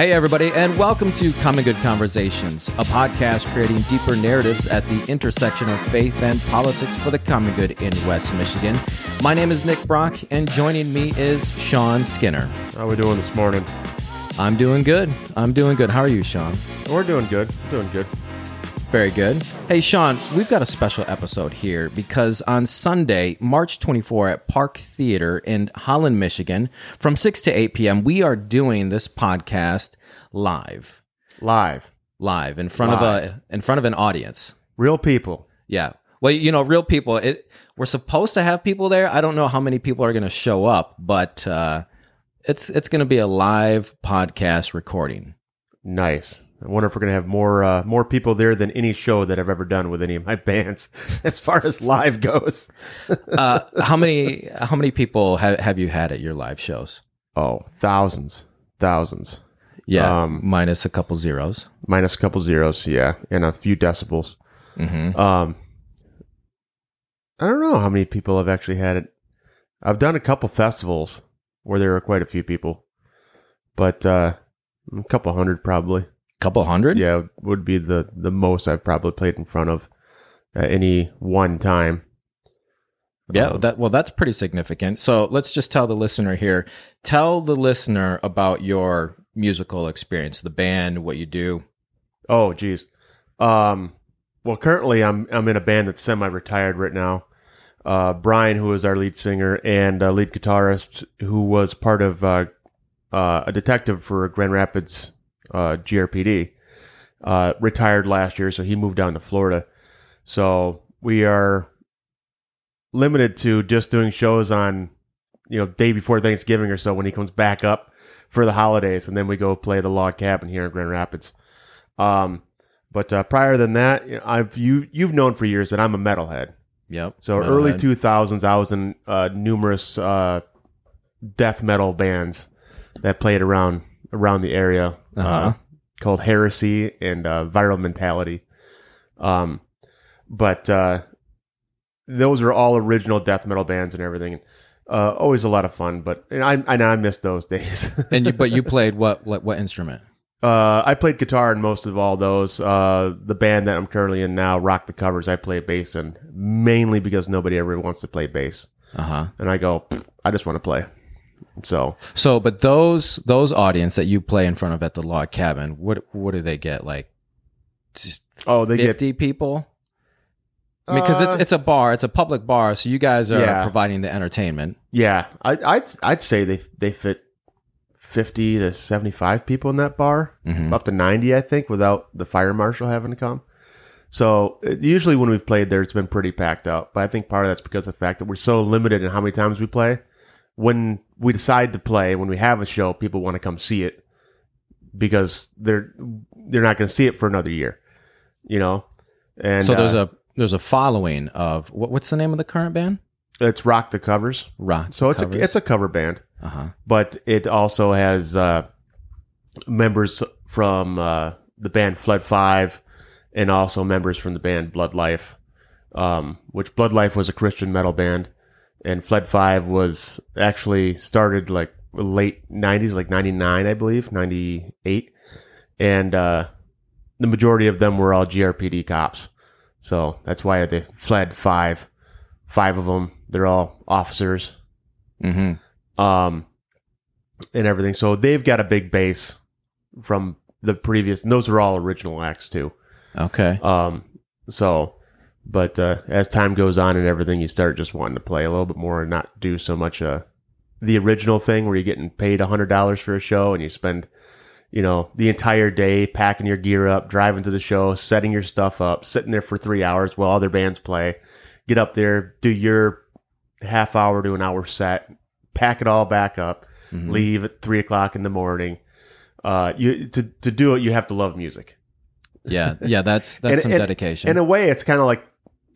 Hey, everybody, and welcome to Common Good Conversations, a podcast creating deeper narratives at the intersection of faith and politics for the common good in West Michigan. My name is Nick Brock, and joining me is Shawn Skinner. How are we doing this morning? I'm doing good. How are you, Shawn? We're doing good. Very good. Hey, Shawn, we've got a special episode here because on Sunday, March 24, at Park Theatre in Holland, Michigan, from 6 to 8 p.m., we are doing this podcast live. In front of an audience. Real people. Yeah. Well, you know, real people. We're supposed to have people there. I don't know how many people are going to show up, but it's going to be a live podcast recording. Nice. I wonder if we're going to have more people there than any show that I've ever done with any of my bands, as far as live goes. How many people have you had at your live shows? Oh, thousands. Yeah, minus a couple zeros. Yeah, and a few decibels. Mm-hmm. I don't know how many people I've actually had it. I've done a couple festivals where there were quite a few people, but a couple hundred probably. Couple hundred? Yeah, would be the most I've probably played in front of at any one time. Yeah, that's pretty significant. So let's just tell the listener here. Tell the listener about your musical experience, the band, what you do. Oh, geez. Well, currently I'm in a band that's semi-retired right now. Brian, who is our lead singer, and lead guitarist, who was part of a detective for Grand Rapids GRPD, retired last year, so he moved down to Florida. So we are limited to just doing shows on, day before Thanksgiving or so when he comes back up for the holidays, and then we go play the Log Cabin here in Grand Rapids. But prior than that, you've known for years that I'm a metalhead. Yep. So metalhead. Early 2000s, I was in numerous death metal bands that played around the area, called Heresy and Viral Mentality. But those were all original death metal bands and everything. Always a lot of fun, but I miss those days. But you played what instrument? I played guitar in most of all those. The band that I'm currently in now, Rock the Covers, I play bass in, mainly because nobody ever wants to play bass. And I go, I just want to play. So, but those audience that you play in front of at the Log Cabin, what do they get? Like, they 50 people. I mean, because it's a bar, it's a public bar, so you guys are providing the entertainment. Yeah, I'd say they fit 50 to 75 people in that bar, up to 90, I think, without the fire marshal having to come. So usually when we've played there, it's been pretty packed out. But I think part of that's because of the fact that we're so limited in how many times we play. When we decide to play, when we have a show, people want to come see it because they're not going to see it for another year, And so there's a following of what's the name of the current band? It's Rock the Covers. Covers. It's a cover band, but it also has members from the band Fled Five, and also members from the band Blood Life, which Blood Life was a Christian metal band. And Fled Five was actually started like late 90s, like 99, I believe, 98. And the majority of them were all GRPD cops. So that's why they fled five of them. They're all officers and everything. So they've got a big base from the previous. And those are all original acts too. Okay. But as time goes on and everything, you start just wanting to play a little bit more and not do so much the original thing where you're getting paid $100 for a show and you spend, the entire day packing your gear up, driving to the show, setting your stuff up, sitting there for 3 hours while other bands play, get up there, do your half hour to an hour set, pack it all back up, leave at 3:00 in the morning. To do it, you have to love music. Yeah, that's some dedication. In a way, it's kind of like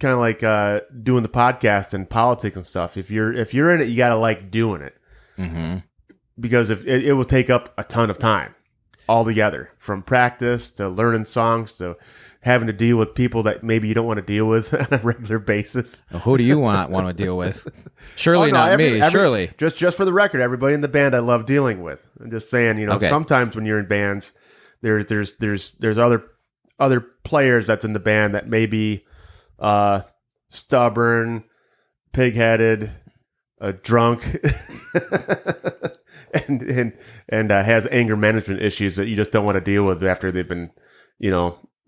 doing the podcast and politics and stuff. If you're in it, you got to like doing it because it will take up a ton of time. all together, from practice to learning songs to having to deal with people that maybe you don't want to deal with on a regular basis. Well, who do you want to deal with? Surely not me, surely. Just for the record, everybody in the band I love dealing with. I'm just saying, sometimes when you're in bands, there's other players that's in the band that may be stubborn, pig-headed, drunk, and has anger management issues that you just don't want to deal with after they've been,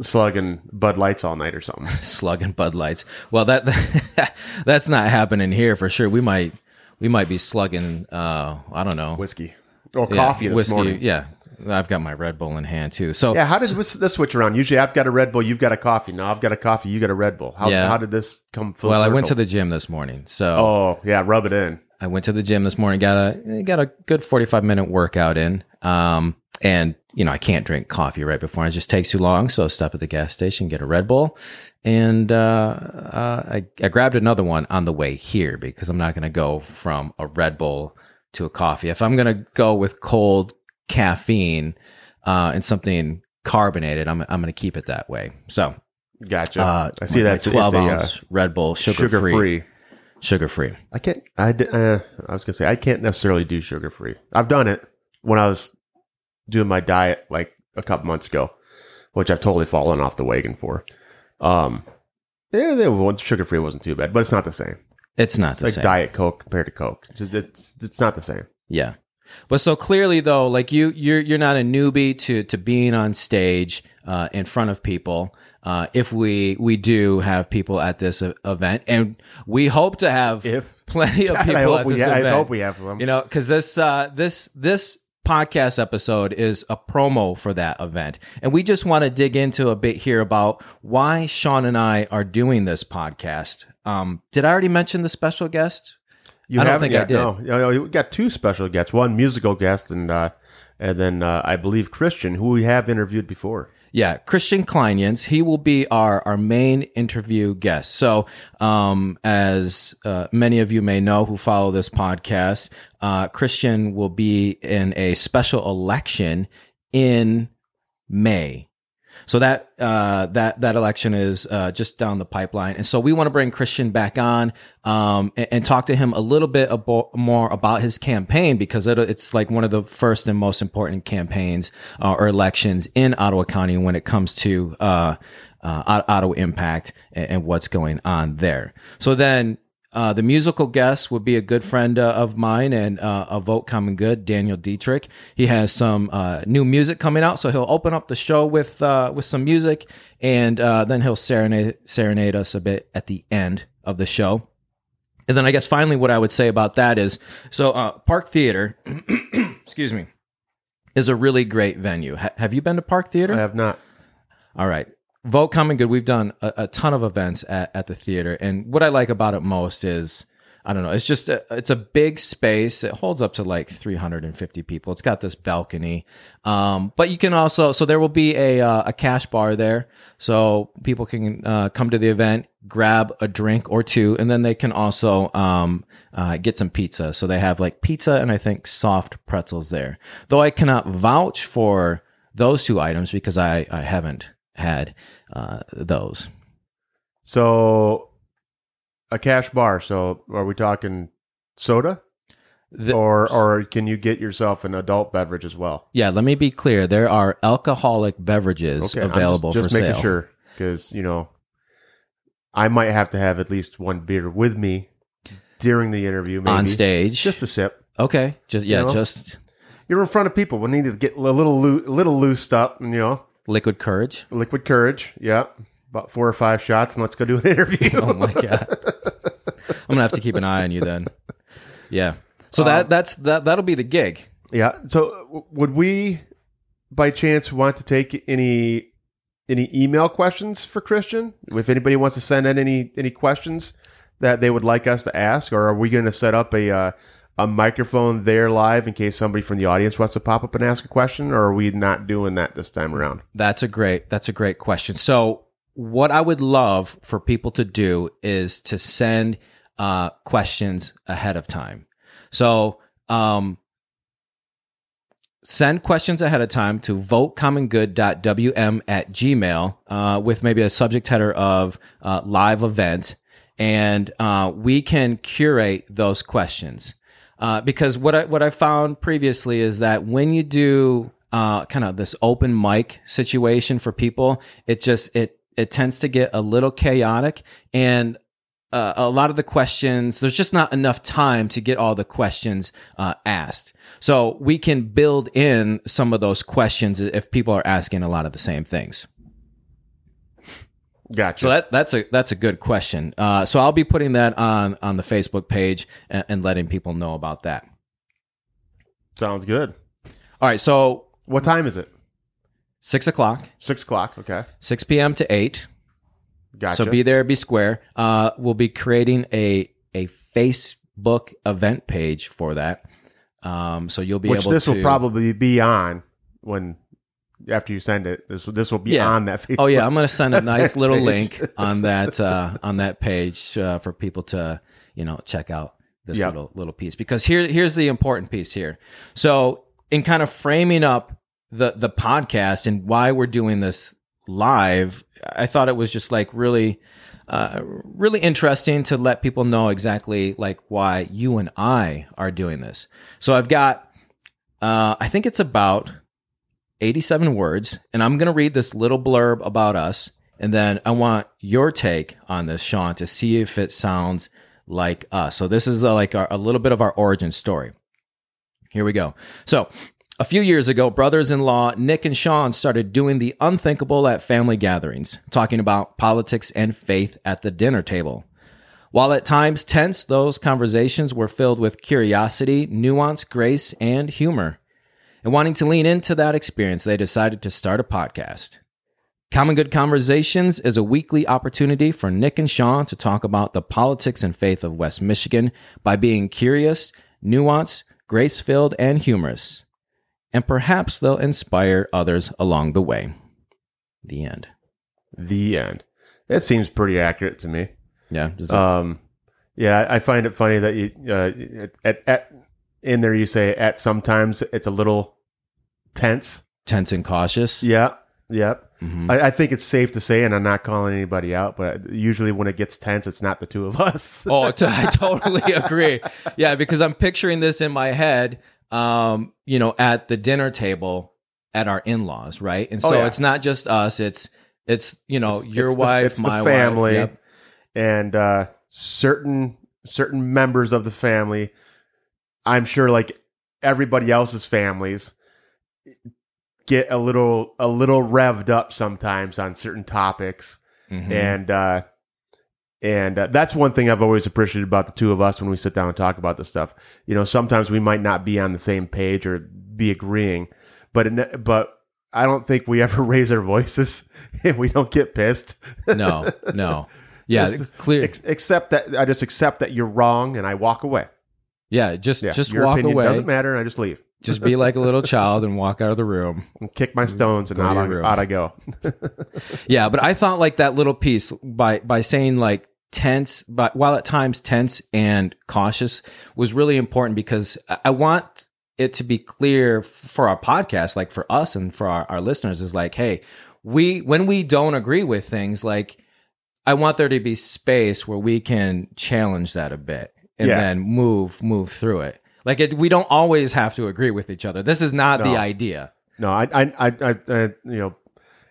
slugging Bud Lights all night or something. Slugging Bud Lights. Well, that's not happening here for sure. We might be slugging, I don't know. Whiskey. Or coffee this morning. Yeah. I've got my Red Bull in hand too. So yeah, how does this switch around? Usually I've got a Red Bull, you've got a coffee. Now I've got a coffee, you got a Red Bull. How did this come full circle? I went to the gym this morning. So rub it in. I went to the gym this morning, got a good 45-minute workout in. And I can't drink coffee right before, and it just takes too long. So I stop at the gas station, get a Red Bull, and I grabbed another one on the way here because I'm not going to go from a Red Bull to a coffee. If I'm going to go with cold caffeine and something carbonated, I'm going to keep it that way. So gotcha. I see that 12-ounce Red Bull, sugar free. I was going to say I can't necessarily do sugar free. I've done it when I was doing my diet like a couple months ago, which I've totally fallen off the wagon for. Sugar free wasn't too bad, but it's not the same. It's not the same. Like Diet Coke compared to Coke. It's not the same. Yeah. But so clearly though, like you're not a newbie to being on stage in front of people. If we do have people at this event, and we hope to have plenty of people at this event. I hope we have them. Because this podcast episode is a promo for that event, and we just want to dig into a bit here about why Shawn and I are doing this podcast. Did I already mention the special guest? I don't think I did. No, we got two special guests, one musical guest, and then I believe Christian, who we have interviewed before. Yeah, Christian Kleinjans. He will be our main interview guest. So as many of you may know who follow this podcast, Christian will be in a special election in May. So that election is just down the pipeline. And so we want to bring Christian back on and talk to him a little bit more about his campaign, because it's like one of the first and most important campaigns or elections in Ottawa County when it comes to Ottawa impact and what's going on there. So then the musical guest would be a good friend of mine and a Vote Common Good, Daniel Dietrich. He has some new music coming out, so he'll open up the show with some music, and then he'll serenade us a bit at the end of the show. And then I guess finally what I would say about that is, so Park Theatre, excuse me, is a really great venue. Have you been to Park Theatre? I have not. All right. Vote Common Good, we've done a ton of events at the theater, and what I like about it most is, I don't know, it's just it's a big space. It holds up to like 350 people. It's got this balcony, but you can also, so there will be a cash bar there, so people can come to the event, grab a drink or two, and then they can also get some pizza. So they have like pizza and I think soft pretzels there, though I cannot vouch for those two items because I haven't had those. So a cash bar, so are we talking soda, or can you get yourself an adult beverage as well? Yeah, let me be clear, there are alcoholic beverages available. I'm just for making sale. Sure, because I might have to have at least one beer with me during the interview, maybe on stage, just a sip. Okay, just just you're in front of people, we need to get a little loosed up, Liquid courage. Yeah. About 4 or 5 shots, and let's go do an interview. Oh my God. I'm going to have to keep an eye on you then. Yeah. So that'll be the gig. Yeah. So would we by chance want to take any email questions for Christian? If anybody wants to send in any questions that they would like us to ask, or are we going to set up a microphone there live in case somebody from the audience wants to pop up and ask a question, or are we not doing that this time around? That's a great question. So what I would love for people to do is to send questions ahead of time. So send questions ahead of time to votecommonggood.wm@gmail with maybe a subject header of live event, and we can curate those questions. Because what I found previously is that when you do kind of this open mic situation for people, it tends to get a little chaotic, and a lot of the questions, there's just not enough time to get all the questions asked. So we can build in some of those questions if people are asking a lot of the same things. Gotcha. So that's a good question. So I'll be putting that on the Facebook page and letting people know about that. Sounds good. All right. So what time is it? 6 o'clock. 6 o'clock. Okay. 6 p.m. to 8. Gotcha. So be there, be square. We'll be creating a Facebook event page for that. So you'll be able to. Which this will probably be on when. After you send it, this will be on that Facebook. Oh yeah, I'm going to send a nice little link on that page for people to check out this little piece, because here's the important piece here. So in kind of framing up the podcast and why we're doing this live, I thought it was just like really interesting to let people know exactly like why you and I are doing this. So I've got I think it's about 87 words, and I'm going to read this little blurb about us, and then I want your take on this, Shawn, to see if it sounds like us. So this is a little bit of our origin story. Here we go. So a few years ago, brothers-in-law Nick and Shawn started doing the unthinkable at family gatherings, talking about politics and faith at the dinner table. While at times tense, those conversations were filled with curiosity, nuance, grace, and humor. And wanting to lean into that experience, they decided to start a podcast. Common Good Conversations is a weekly opportunity for Nick and Shawn to talk about the politics and faith of West Michigan by being curious, nuanced, grace-filled, and humorous. And perhaps they'll inspire others along the way. The end. The end. That seems pretty accurate to me. Yeah. Yeah, I find it funny that you in there you say at sometimes it's a little tense and cautious. Yeah. Yep. Yeah. Mm-hmm. I think it's safe to say, and I'm not calling anybody out, but usually when it gets tense, it's not the two of us. Oh, I totally agree. Yeah. Because I'm picturing this in my head, at the dinner table at our in-laws. Right. And so it's not just us. It's your wife, my family, yep. And, certain members of the family, I'm sure, like everybody else's families, get a little revved up sometimes on certain topics, mm-hmm. and that's one thing I've always appreciated about the two of us when we sit down and talk about this stuff. You know, sometimes we might not be on the same page or be agreeing, but I don't think we ever raise our voices and we don't get pissed. No, yeah, clear. Except that I just accept that you're wrong and I walk away. Yeah, just walk away. Doesn't matter, and I just leave. Just be like a little child and walk out of the room. And kick my stones and out I go. Yeah, but I thought like that little piece by saying like tense, but while at times tense and cautious, was really important, because I want it to be clear for our podcast, like for us and for our listeners, is like, hey, when we don't agree with things, like I want there to be space where we can challenge that a bit. And then move through it. Like we don't always have to agree with each other. This is not the idea. No, I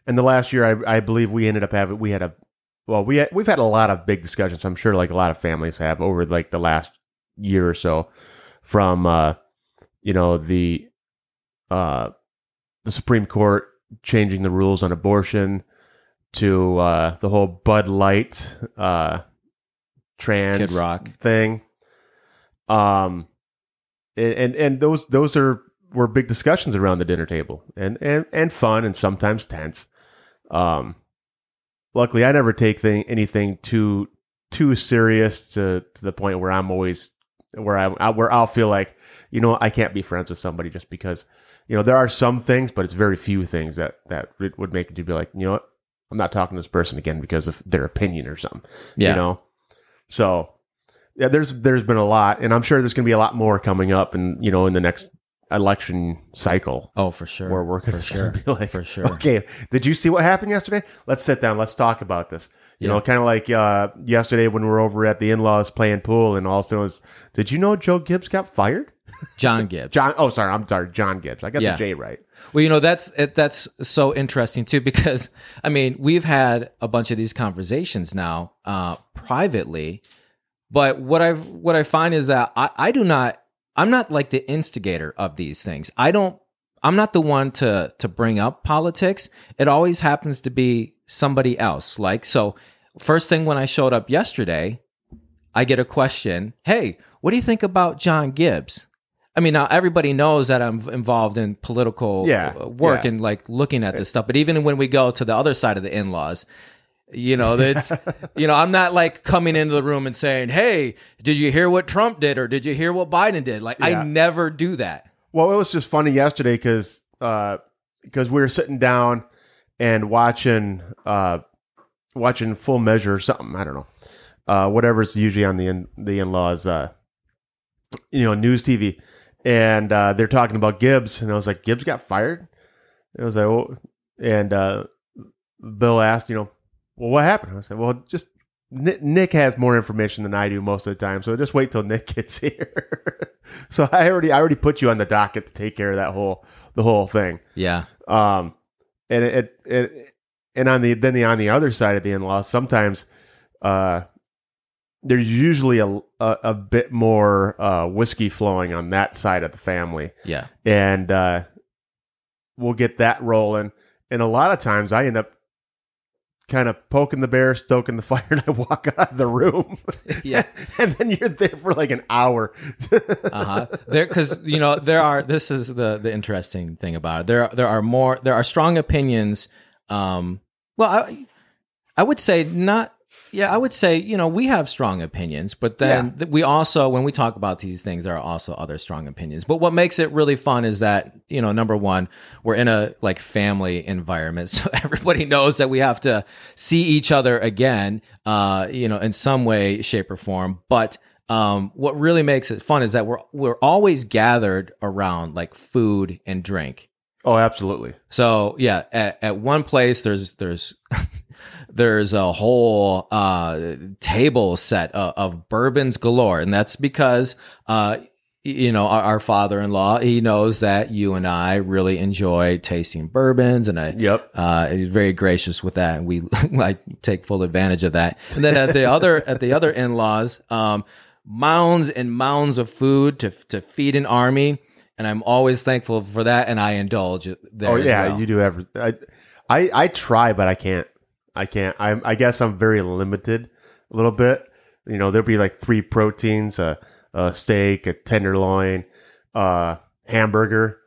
in the last year, I believe we ended up having, we've had a lot of big discussions. I'm sure like a lot of families have over like the last year or so, from, the Supreme Court changing the rules on abortion to, the whole Bud Light, trans Kid Rock thing. And those were big discussions around the dinner table, and fun and sometimes tense. Luckily, I never take anything too serious to the point where I'm always where I'll feel like I can't be friends with somebody just because there are some things, but it's very few things that it would make you be like, what, I'm not talking to this person again because of their opinion or something. Yeah. So, yeah, there's been a lot, and I'm sure there's going to be a lot more coming up, and in the next election cycle. Oh, for sure. Where we're going to be like, for sure. Okay, did you see what happened yesterday? Let's sit down. Let's talk about this. You know, kind of like yesterday when we were over at the in-laws playing pool, and all of a sudden it was, did you know Joe Gibbs got fired? John Gibbs. John Gibbs. I got the J right. Well, you know, that's so interesting too, because I mean, we've had a bunch of these conversations now privately, but what I find is that I'm not like the instigator of these things. I'm not the one to bring up politics. It always happens to be somebody else. Like, so first thing when I showed up yesterday, I get a question, hey, what do you think about John Gibbs? I mean, now everybody knows that I'm involved in political work and like looking at this stuff. But even when we go to the other side of the in-laws, you know, that's, you know, I'm not like coming into the room and saying, hey, did you hear what Trump did? Or did you hear what Biden did? Like, I never do that. Well, it was just funny yesterday because we were sitting down and watching Full Measure or something. I don't know. Whatever's usually on the in-laws, you know, news TV. And they're talking about Gibbs. And I was like, Gibbs got fired? And I was like, oh. And Bill asked, you know, well, what happened? I said, well, just Nick has more information than I do most of the time, so just wait till Nick gets here. So I already put you on the docket to take care of that whole thing. Yeah. And it and on the other side of the in-laws, sometimes there's usually a bit more whiskey flowing on that side of the family. Yeah. And we'll get that rolling, and a lot of times I end up kind of poking the bear, stoking the fire, and I walk out of the room. Yeah. And then you're there for like an hour. There, because, you know, this is the interesting thing about it. There are strong opinions. Well, I would say not. Yeah, I would say, you know, we have strong opinions, but then we also, when we talk about these things, there are also other strong opinions. But what makes it really fun is that, you know, number one, we're in a like family environment. So everybody knows that we have to see each other again, you know, in some way, shape or form. But what really makes it fun is that we're always gathered around like food and drink. Oh, absolutely. So yeah, at one place there's there's a whole table set of bourbons galore, and that's because you know, our father-in-law, he knows that you and I really enjoy tasting bourbons, and he's very gracious with that, and we I take full advantage of that. And then at the other in-laws, mounds and mounds of food to feed an army. And I'm always thankful for that, and I indulge it there. Oh yeah, as well. You do everything. I try, but I can't. I guess I'm very limited a little bit. You know, there'll be like 3 proteins: a steak, a tenderloin, hamburger.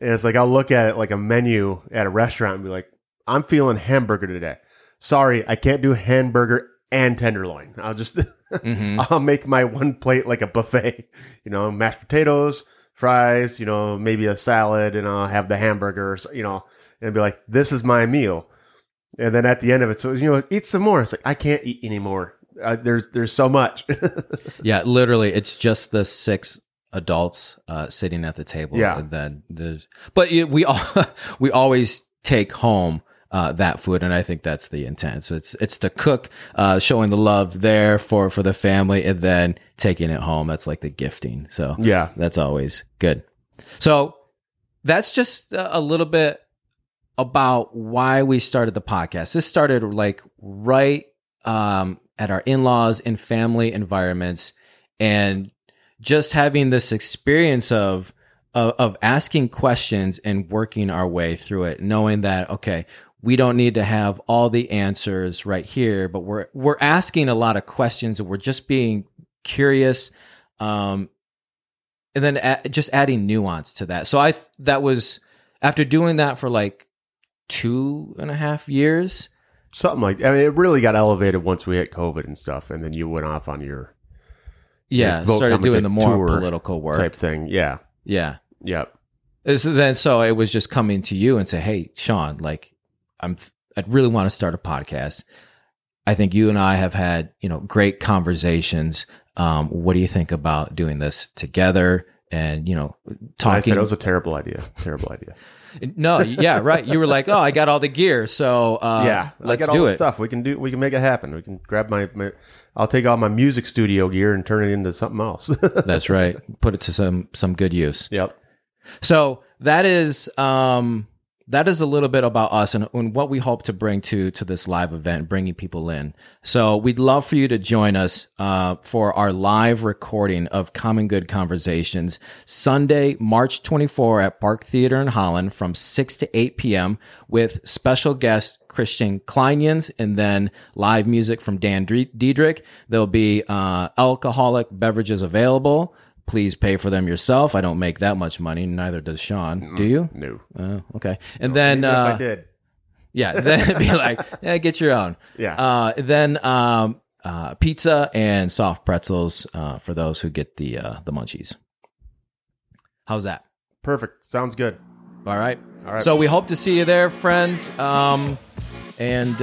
And it's like I'll look at it like a menu at a restaurant and be like, "I'm feeling hamburger today. Sorry, I can't do hamburger and tenderloin. I'll just I'll make my one plate like a buffet. You know, mashed potatoes." Fries, you know, maybe a salad, and I'll have the hamburgers, you know, and be like, this is my meal. And then at the end of it, so, you know, eat some more. It's like, I can't eat anymore. There's so much. Yeah, literally, it's just the 6 adults sitting at the table. Yeah. And then we always take home that food, and I think that's the intent. So it's to cook, showing the love there for the family, and then taking it home. That's like the gifting. So yeah, that's always good. So that's just a little bit about why we started the podcast. This started like right at our in-laws and family environments, and just having this experience of asking questions and working our way through it, knowing that, okay, we don't need to have all the answers right here, but we're asking a lot of questions, and we're just being curious, and then just adding nuance to that. So that was after doing that for like 2.5 years, something like. I mean, it really got elevated once we hit COVID and stuff, and then you went off on your started doing the more political work type thing. Yeah, yep. So it was just coming to you and say, hey, Shawn, like. I'd really want to start a podcast. I think you and I have had, you know, great conversations. What do you think about doing this together? and, you know, talking. I said it was a terrible idea. Terrible idea. No, yeah, right. You were like, oh, I got all the gear, so yeah, let's do it. Stuff we can do. We can make it happen. We can grab my I'll take all my music studio gear and turn it into something else. That's right. Put it to some good use. Yep. So that is a little bit about us and what we hope to bring to this live event, bringing people in. So we'd love for you to join us for our live recording of Common Good Conversations, Sunday, March 24 at Park Theatre in Holland from 6 to 8 p.m. with special guest Christian Kleinjans and then live music from Dan Dietrich. There'll be alcoholic beverages available. Please pay for them yourself. I don't make that much money. Neither does Shawn. Do you? No. Okay. And then, if I did. Yeah. Then it'd be like, yeah, get your own. Yeah. Then pizza and soft pretzels for those who get the munchies. How's that? Perfect. Sounds good. All right. So we hope to see you there, friends. And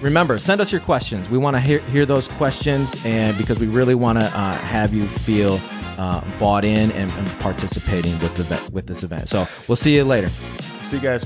remember, send us your questions. We want to hear those questions, and because we really want to have you feel bought in and participating with this event. So we'll see you later. See you guys.